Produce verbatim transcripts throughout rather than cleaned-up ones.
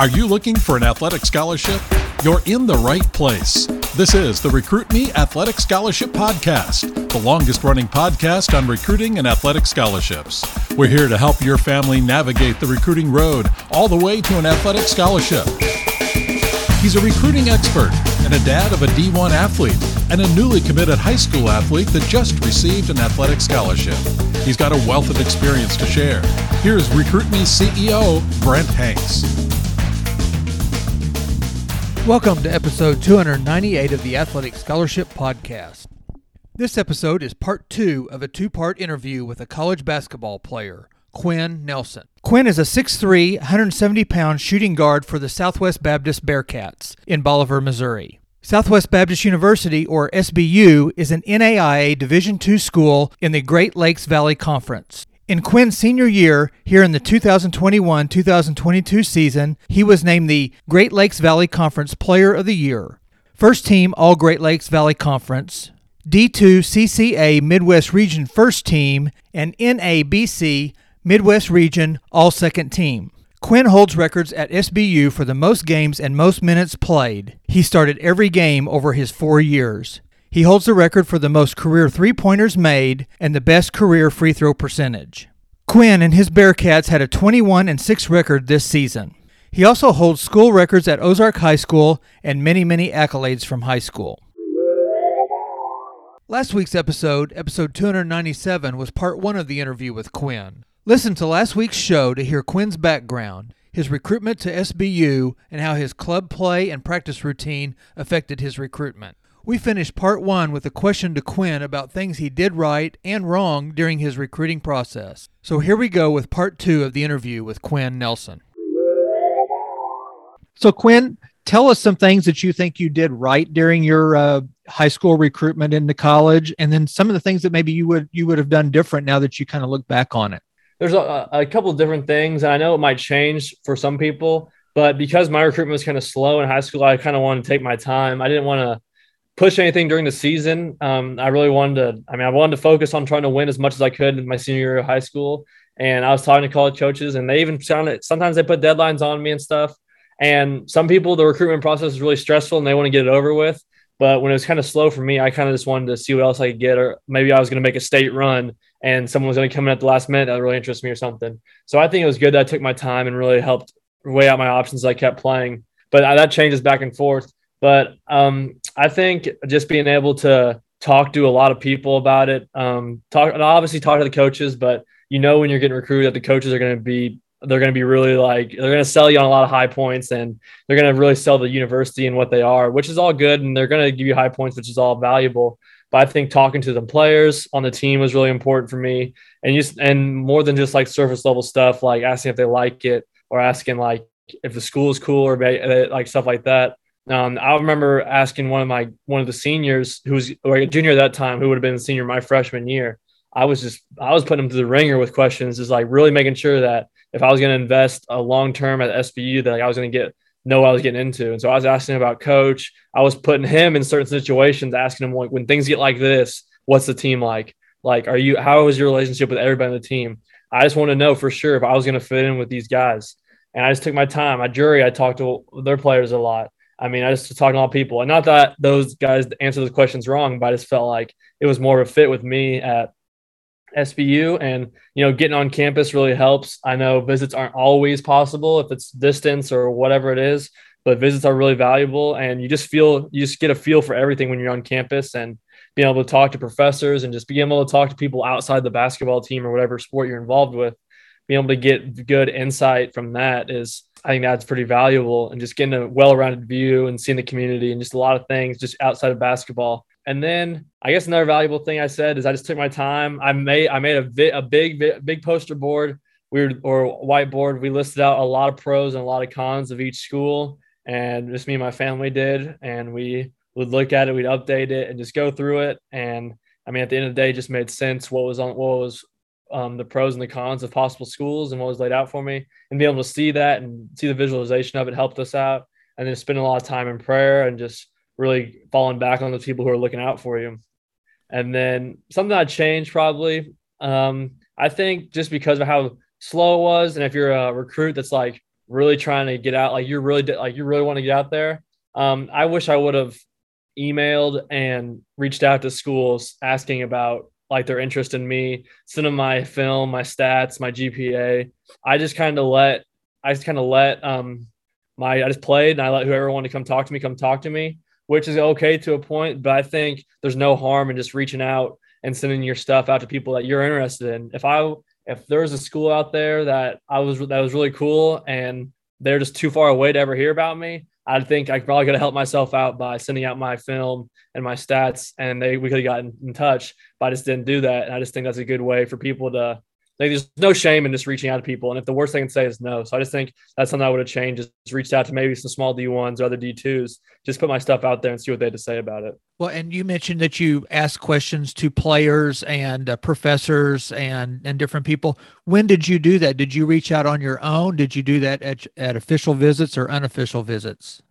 Are you looking for an athletic scholarship? You're in the right place. This is the Recruit-Me Athletic Scholarship Podcast, the longest-running podcast on recruiting and athletic scholarships. We're here to help your family navigate the recruiting road all the way to an athletic scholarship. He's a recruiting expert and a dad of a D one athlete and a newly committed high school athlete that just received an athletic scholarship. He's got a wealth of experience to share. Here's Recruit-Me C E O, Brent Hanks. Welcome to episode two ninety-eight of the Athletic Scholarship Podcast. This episode is part two of a two-part interview with a college basketball player, Quinn Nelson. Quinn is a six foot three, one hundred seventy pound shooting guard for the Southwest Baptist Bearcats in Bolivar, Missouri. Southwest Baptist University, or S B U, is an N A I A Division two school in the Great Lakes Valley Conference. In Quinn's senior year, here in the two thousand twenty-one two thousand twenty-two season, he was named the Great Lakes Valley Conference Player of the Year, First Team All Great Lakes Valley Conference, D two C C A Midwest Region First Team, and N A B C Midwest Region All Second Team. Quinn holds records at S B U for the most games and most minutes played. He started every game over his four years. He holds the record for the most career three-pointers made and the best career free throw percentage. Quinn and his Bearcats had a twenty-one and six record this season. He also holds school records at Ozark High School and many, many accolades from high school. Last week's episode, episode two ninety-seven, was part one of the interview with Quinn. Listen to last week's show to hear Quinn's background, his recruitment to S B U, and how his club play and practice routine affected his recruitment. We finished part one with a question to Quinn about things he did right and wrong during his recruiting process. So here we go with part two of the interview with Quinn Nelson. So Quinn, tell us some things that you think you did right during your uh, high school recruitment into college, and then some of the things that maybe you would you would have done different now that you kind of look back on it. There's a, a couple of different things, and I know it might change for some people, but because my recruitment was kind of slow in high school, I kind of wanted to take my time. I didn't want to push anything during the season. Um, I really wanted to, I mean, I wanted to focus on trying to win as much as I could in my senior year of high school. And I was talking to college coaches, and they even sounded, sometimes they put deadlines on me and stuff. And some people, the recruitment process is really stressful and they want to get it over with. But when it was kind of slow for me, I kind of just wanted to see what else I could get, or maybe I was going to make a state run and someone was going to come in at the last minute that really interests me or something. So I think it was good that I took my time and really helped weigh out my options as I kept playing. But I, that changes back and forth. But um, I think just being able to talk to a lot of people about it, um, talk and obviously talk to the coaches, but you know when you're getting recruited that the coaches are going to be, they're going to be really like, they're going to sell you on a lot of high points, and they're going to really sell the university and what they are, which is all good. And they're going to give you high points, which is all valuable. But I think talking to the players on the team was really important for me. And just, and more than just like surface level stuff, like asking if they like it or asking like if the school is cool or like stuff like that. Um, I remember asking one of my one of the seniors who was or a junior at that time, who would have been a senior my freshman year. I was just I was putting him through the ringer with questions, just like really making sure that if I was going to invest a long term at S B U, that like, I was going to get know what I was getting into. And so I was asking about coach. I was putting him in certain situations, asking him like, when things get like this, what's the team like? Like, are you how is your relationship with everybody on the team? I just want to know for sure if I was going to fit in with these guys. And I just took my time. I jury, I talked to their players a lot. I mean, I just talked to all people, and not that those guys answered those questions wrong, but I just felt like it was more of a fit with me at S B U. And, you know, getting on campus really helps. I know visits aren't always possible if it's distance or whatever it is, but visits are really valuable. And you just feel, you just get a feel for everything when you're on campus, and being able to talk to professors and just being able to talk to people outside the basketball team or whatever sport you're involved with, being able to get good insight from that is, I think that's pretty valuable, and just getting a well-rounded view and seeing the community and just a lot of things just outside of basketball. And then I guess another valuable thing I said is I just took my time. I made, I made a, vi- a big, big poster board we were, or whiteboard. We listed out a lot of pros and a lot of cons of each school, and just me and my family did. And we would look at it, we'd update it and just go through it. And I mean, at the end of the day, it just made sense what was on, what was Um, the pros and the cons of possible schools and what was laid out for me, and being able to see that and see the visualization of it helped us out. And then spending a lot of time in prayer and just really falling back on the people who are looking out for you. And then something I changed probably, um, I think just because of how slow it was. And if you're a recruit that's like really trying to get out, like you're really like you really want to get out there. Um, I wish I would have emailed and reached out to schools asking about like their interest in me, sent them my film, my stats, my G P A. I just kind of let I just kind of let um, my I just played and I let whoever wanted to come talk to me come talk to me, which is okay to a point, but I think there's no harm in just reaching out and sending your stuff out to people that you're interested in. If I if there was a school out there that I was that was really cool and they're just too far away to ever hear about me, I think I probably could have helped myself out by sending out my film and my stats, and they we could have gotten in touch, but I just didn't do that. And I just think that's a good way for people to like, there's no shame in just reaching out to people. And if the worst thing I can say is no. So I just think that's something I would have changed, is reached out to maybe some small D ones or other D twos, just put my stuff out there and see what they had to say about it. Well, and you mentioned that you asked questions to players and uh, professors and, and different people. When did you do that? Did you reach out on your own? Did you do that at, at official visits or unofficial visits?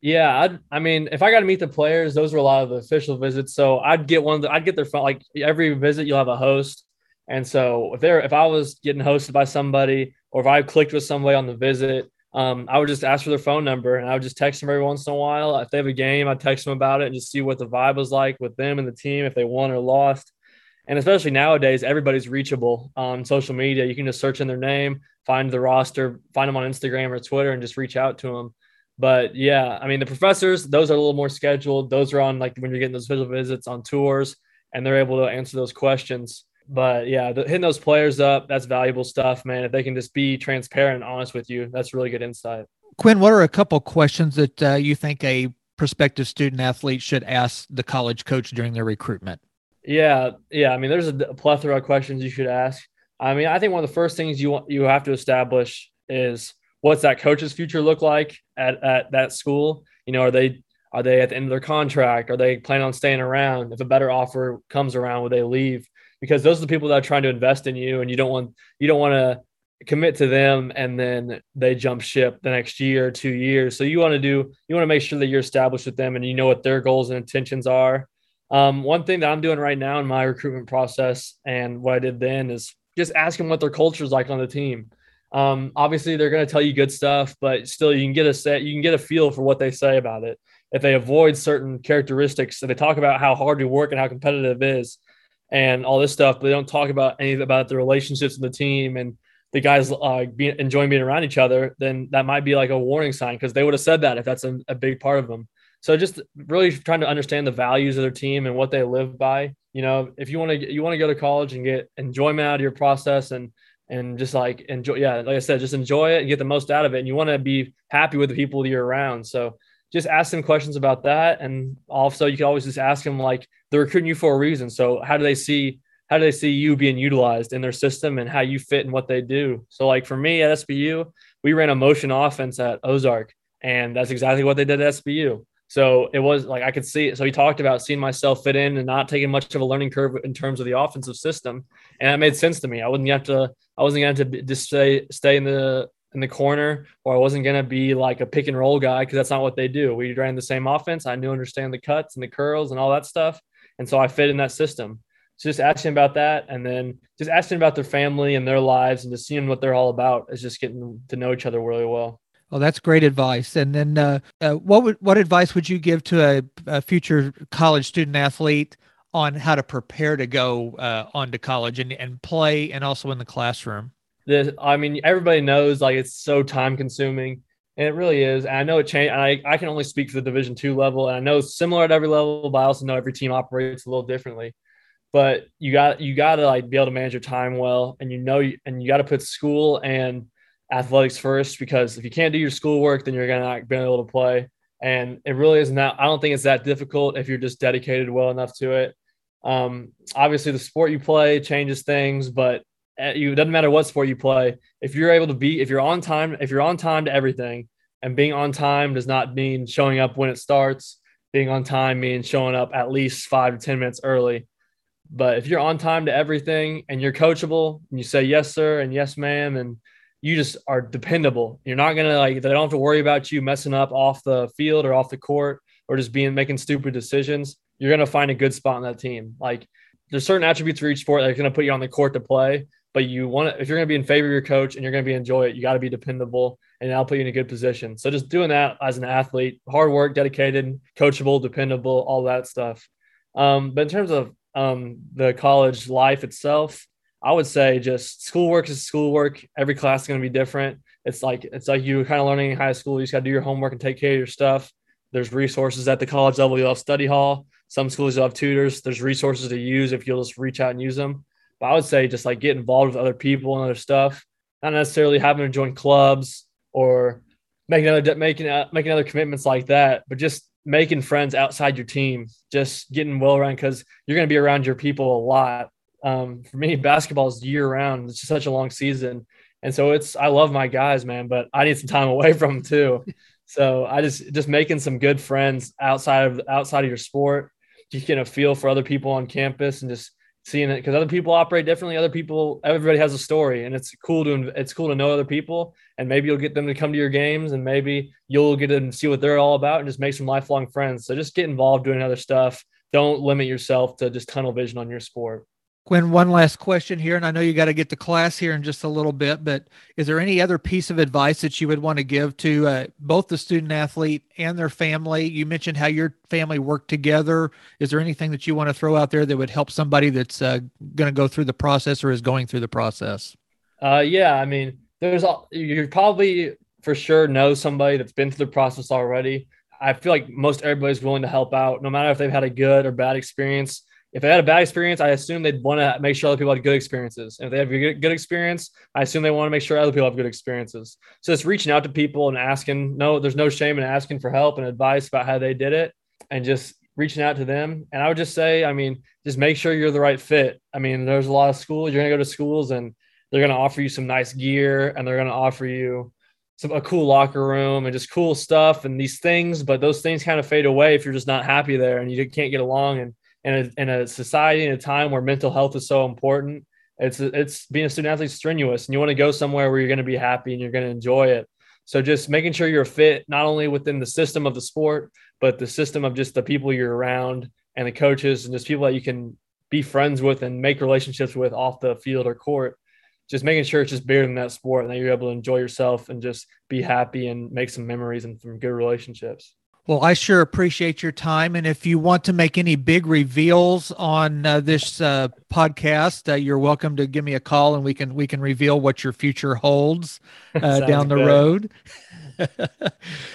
Yeah. I'd, I mean, if I got to meet the players, those were a lot of the official visits. So I'd get one of the, I'd get their phone, like every visit you'll have a host. And so if there, if I was getting hosted by somebody, or if I clicked with somebody on the visit, um, I would just ask for their phone number and I would just text them every once in a while. If they have a game, I'd text them about it and just see what the vibe was like with them and the team, if they won or lost. And especially nowadays, everybody's reachable on social media. You can just search in their name, find the roster, find them on Instagram or Twitter, and just reach out to them. But yeah, I mean, the professors, those are a little more scheduled. Those are on like when you're getting those visual visits on tours and they're able to answer those questions. But yeah, the, hitting those players up, that's valuable stuff, man. If they can just be transparent and honest with you, that's really good insight. Quinn, what are a couple questions that uh, you think a prospective student athlete should ask the college coach during their recruitment? Yeah. Yeah. I mean, there's a plethora of questions you should ask. I mean, I think one of the first things you want, you have to establish is what's that coach's future look like at, at that school? You know, are they, are they at the end of their contract? Are they planning on staying around? If a better offer comes around, would they leave? Because those are the people that are trying to invest in you, and you don't want you don't want to commit to them and then they jump ship the next year or two years. So you want to do you want to make sure that you're established with them and you know what their goals and intentions are. Um, one thing that I'm doing right now in my recruitment process and what I did then is just ask them what their culture is like on the team. Um, obviously, they're going to tell you good stuff, but still, you can get a set, you can get a feel for what they say about it. If they avoid certain characteristics, so they talk about how hard we work and how competitive it is, and all this stuff, but they don't talk about anything about the relationships in the team and the guys uh, being, enjoying being around each other, then that might be like a warning sign, because they would have said that if that's a, a big part of them. So just really trying to understand the values of their team and what they live by. You know, if you want to, you want to go to college and get enjoyment out of your process and, and just like enjoy, yeah, like I said, just enjoy it and get the most out of it. And you want to be happy with the people you're around. So just ask them questions about that. And also you can always just ask them, like, they're recruiting you for a reason. So how do they see, how do they see you being utilized in their system and how you fit and what they do? So like for me at S B U, we ran a motion offense at Ozark, and that's exactly what they did at S B U. So it was like, I could see it. So he talked about seeing myself fit in and not taking much of a learning curve in terms of the offensive system. And that made sense to me. I wouldn't have to, I wasn't going to have to just stay, stay in the, in the corner, or I wasn't going to be like a pick and roll guy, because that's not what they do. We ran the same offense. I knew, understand the cuts and the curls and all that stuff. And so I fit in that system. So just asking about that, and then just asking about their family and their lives and just seeing what they're all about is just getting to know each other really well. Well, that's great advice. And then uh, uh, what would, what advice would you give to a, a future college student athlete on how to prepare to go uh, on to college and, and play and also in the classroom? This, I mean, everybody knows like it's so time consuming, and it really is. And I know it changed. I, I can only speak for the Division two level, and I know it's similar at every level, but I also know every team operates a little differently. But you got you got to like be able to manage your time well, and you know, and you got to put school and athletics first, because if you can't do your schoolwork, then you're gonna not be able to play. And it really isn't that. I don't think it's that difficult if you're just dedicated well enough to it. Um, obviously, the sport you play changes things, but you, it doesn't matter what sport you play. If you're able to be, if you're on time, if you're on time to everything, and being on time does not mean showing up when it starts. Being on time means showing up at least five to ten minutes early. But if you're on time to everything and you're coachable and you say yes, sir, and yes, ma'am, and you just are dependable, you're not going to like, they don't have to worry about you messing up off the field or off the court or just being, making stupid decisions. You're going to find a good spot on that team. Like there's certain attributes for each sport that are going to put you on the court to play. but you want to, if you're going to be in favor of your coach and you're going to be enjoy it, you got to be dependable, and that'll put you in a good position. So just doing that as an athlete, hard work, dedicated, coachable, dependable, all that stuff. Um, but in terms of um, the college life itself, I would say just schoolwork is schoolwork. Every class is going to be different. It's like, it's like you were kind of learning in high school. You just got to do your homework and take care of your stuff. There's resources at the college level. You'll have study hall. Some schools you'll have tutors. There's resources to use if you'll just reach out and use them. But I would say just like get involved with other people and other stuff, not necessarily having to join clubs or making other, making, making other commitments like that, but just making friends outside your team, just getting well around, because you're going to be around your people a lot. Um, for me, basketball is year round. It's just such a long season. And so it's, I love my guys, man, but I need some time away from them too. So I just, just making some good friends outside of, outside of your sport, just getting a feel for other people on campus and just seeing it, because other people operate differently. Other people, everybody has a story, and it's cool to, it's cool to know other people, and maybe you'll get them to come to your games, and maybe you'll get to see what they're all about and just make some lifelong friends. So just get involved doing other stuff. Don't limit yourself to just tunnel vision on your sport. Quinn, one last question here, and I know you got to get to class here in just a little bit, but is there any other piece of advice that you would want to give to uh, both the student athlete and their family? You mentioned how your family worked together. Is there anything that you want to throw out there that would help somebody that's uh, going to go through the process or is going through the process? Uh, yeah, I mean, there's all, you probably for sure know somebody that's been through the process already. I feel like most everybody's willing to help out, no matter if they've had a good or bad experience. If they had a bad experience, I assume they'd want to make sure other people had good experiences. And if they have a good experience, I assume they want to make sure other people have good experiences. So it's reaching out to people and asking, no, there's no shame in asking for help and advice about how they did it, and just reaching out to them. And I would just say, I mean, just make sure you're the right fit. I mean, there's a lot of schools. You're going to go to schools and they're going to offer you some nice gear, and they're going to offer you some a cool locker room and just cool stuff and these things. But those things kind of fade away if you're just not happy there and you can't get along. And And in a society, in a time where mental health is so important, it's it's being a student athlete strenuous, and you want to go somewhere where you're going to be happy and you're going to enjoy it. So just making sure you're fit, not only within the system of the sport, but the system of just the people you're around and the coaches and just people that you can be friends with and make relationships with off the field or court. Just making sure it's just bigger than that sport and that you're able to enjoy yourself and just be happy and make some memories and some good relationships. Well, I sure appreciate your time. And if you want to make any big reveals on uh, this uh, podcast, uh, you're welcome to give me a call, and we can we can reveal what your future holds uh, down the good. road.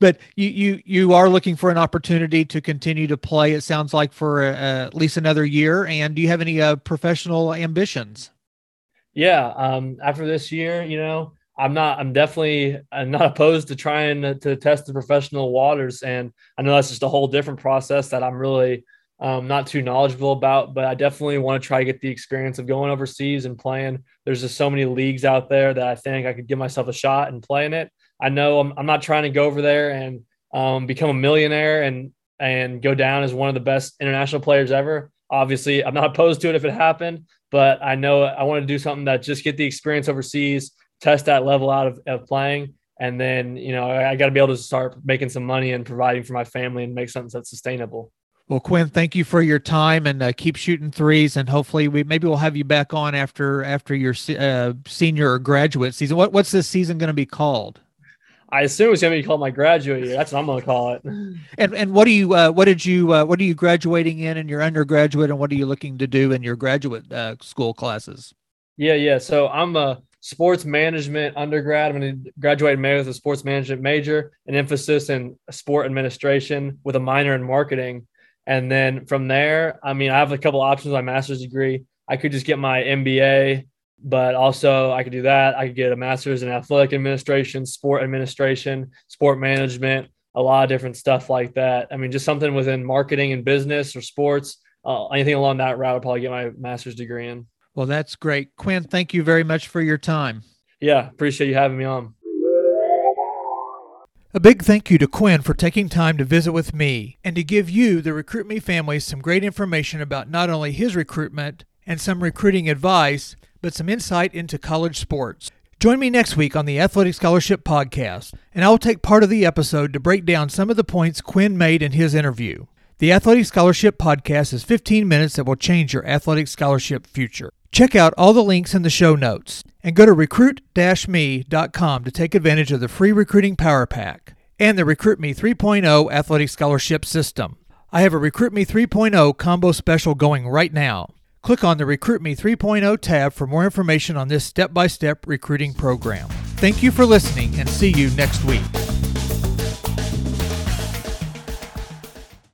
But you you you are looking for an opportunity to continue to play, it sounds like, for uh, at least another year. And do you have any uh, professional ambitions? Yeah. Um, after this year, you know, I'm not, I'm definitely I'm not opposed to trying to, to test the professional waters. And I know that's just a whole different process that I'm really um, not too knowledgeable about, but I definitely want to try to get the experience of going overseas and playing. There's just so many leagues out there that I think I could give myself a shot and play in it. I know I'm, I'm not trying to go over there and um, become a millionaire and, and go down as one of the best international players ever. Obviously, I'm not opposed to it if it happened, but I know I want to do something that just get the experience overseas, test that level out of, of playing. And then, you know, I, I got to be able to start making some money and providing for my family and make something that's sustainable. Well, Quinn, thank you for your time, and uh, keep shooting threes. And hopefully we, maybe we'll have you back on after, after your uh, senior or graduate season. What, what's this season going to be called? I assume it's going to be called my graduate year. That's what I'm going to call it. And, and what do you, uh, what did you, uh, what are you graduating in, in your undergraduate, and what are you looking to do in your graduate uh, school classes? Yeah. Yeah. So I'm a, uh, sports management undergrad. I'm going to graduate in May with a sports management major, an emphasis in sport administration with a minor in marketing. And then from there, I mean, I have a couple options. My master's degree, I could just get my M B A, but also I could do that. I could get a master's in athletic administration, sport administration, sport management, a lot of different stuff like that. I mean, just something within marketing and business or sports, uh, anything along that route, I'll probably get my master's degree in. Well, that's great. Quinn, thank you very much for your time. Yeah, appreciate you having me on. A big thank you to Quinn for taking time to visit with me and to give you, the Recruit Me family, some great information about not only his recruitment and some recruiting advice, but some insight into college sports. Join me next week on the Athletic Scholarship Podcast, and I will take part of the episode to break down some of the points Quinn made in his interview. The Athletic Scholarship Podcast is fifteen minutes that will change your athletic scholarship future. Check out all the links in the show notes and go to recruit dash me dot com to take advantage of the free recruiting power pack and the Recruit-Me three point oh Athletic Scholarship System. I have a Recruit-Me three point oh combo special going right now. Click on the Recruit-Me three point oh tab for more information on this step-by-step recruiting program. Thank you for listening, and see you next week.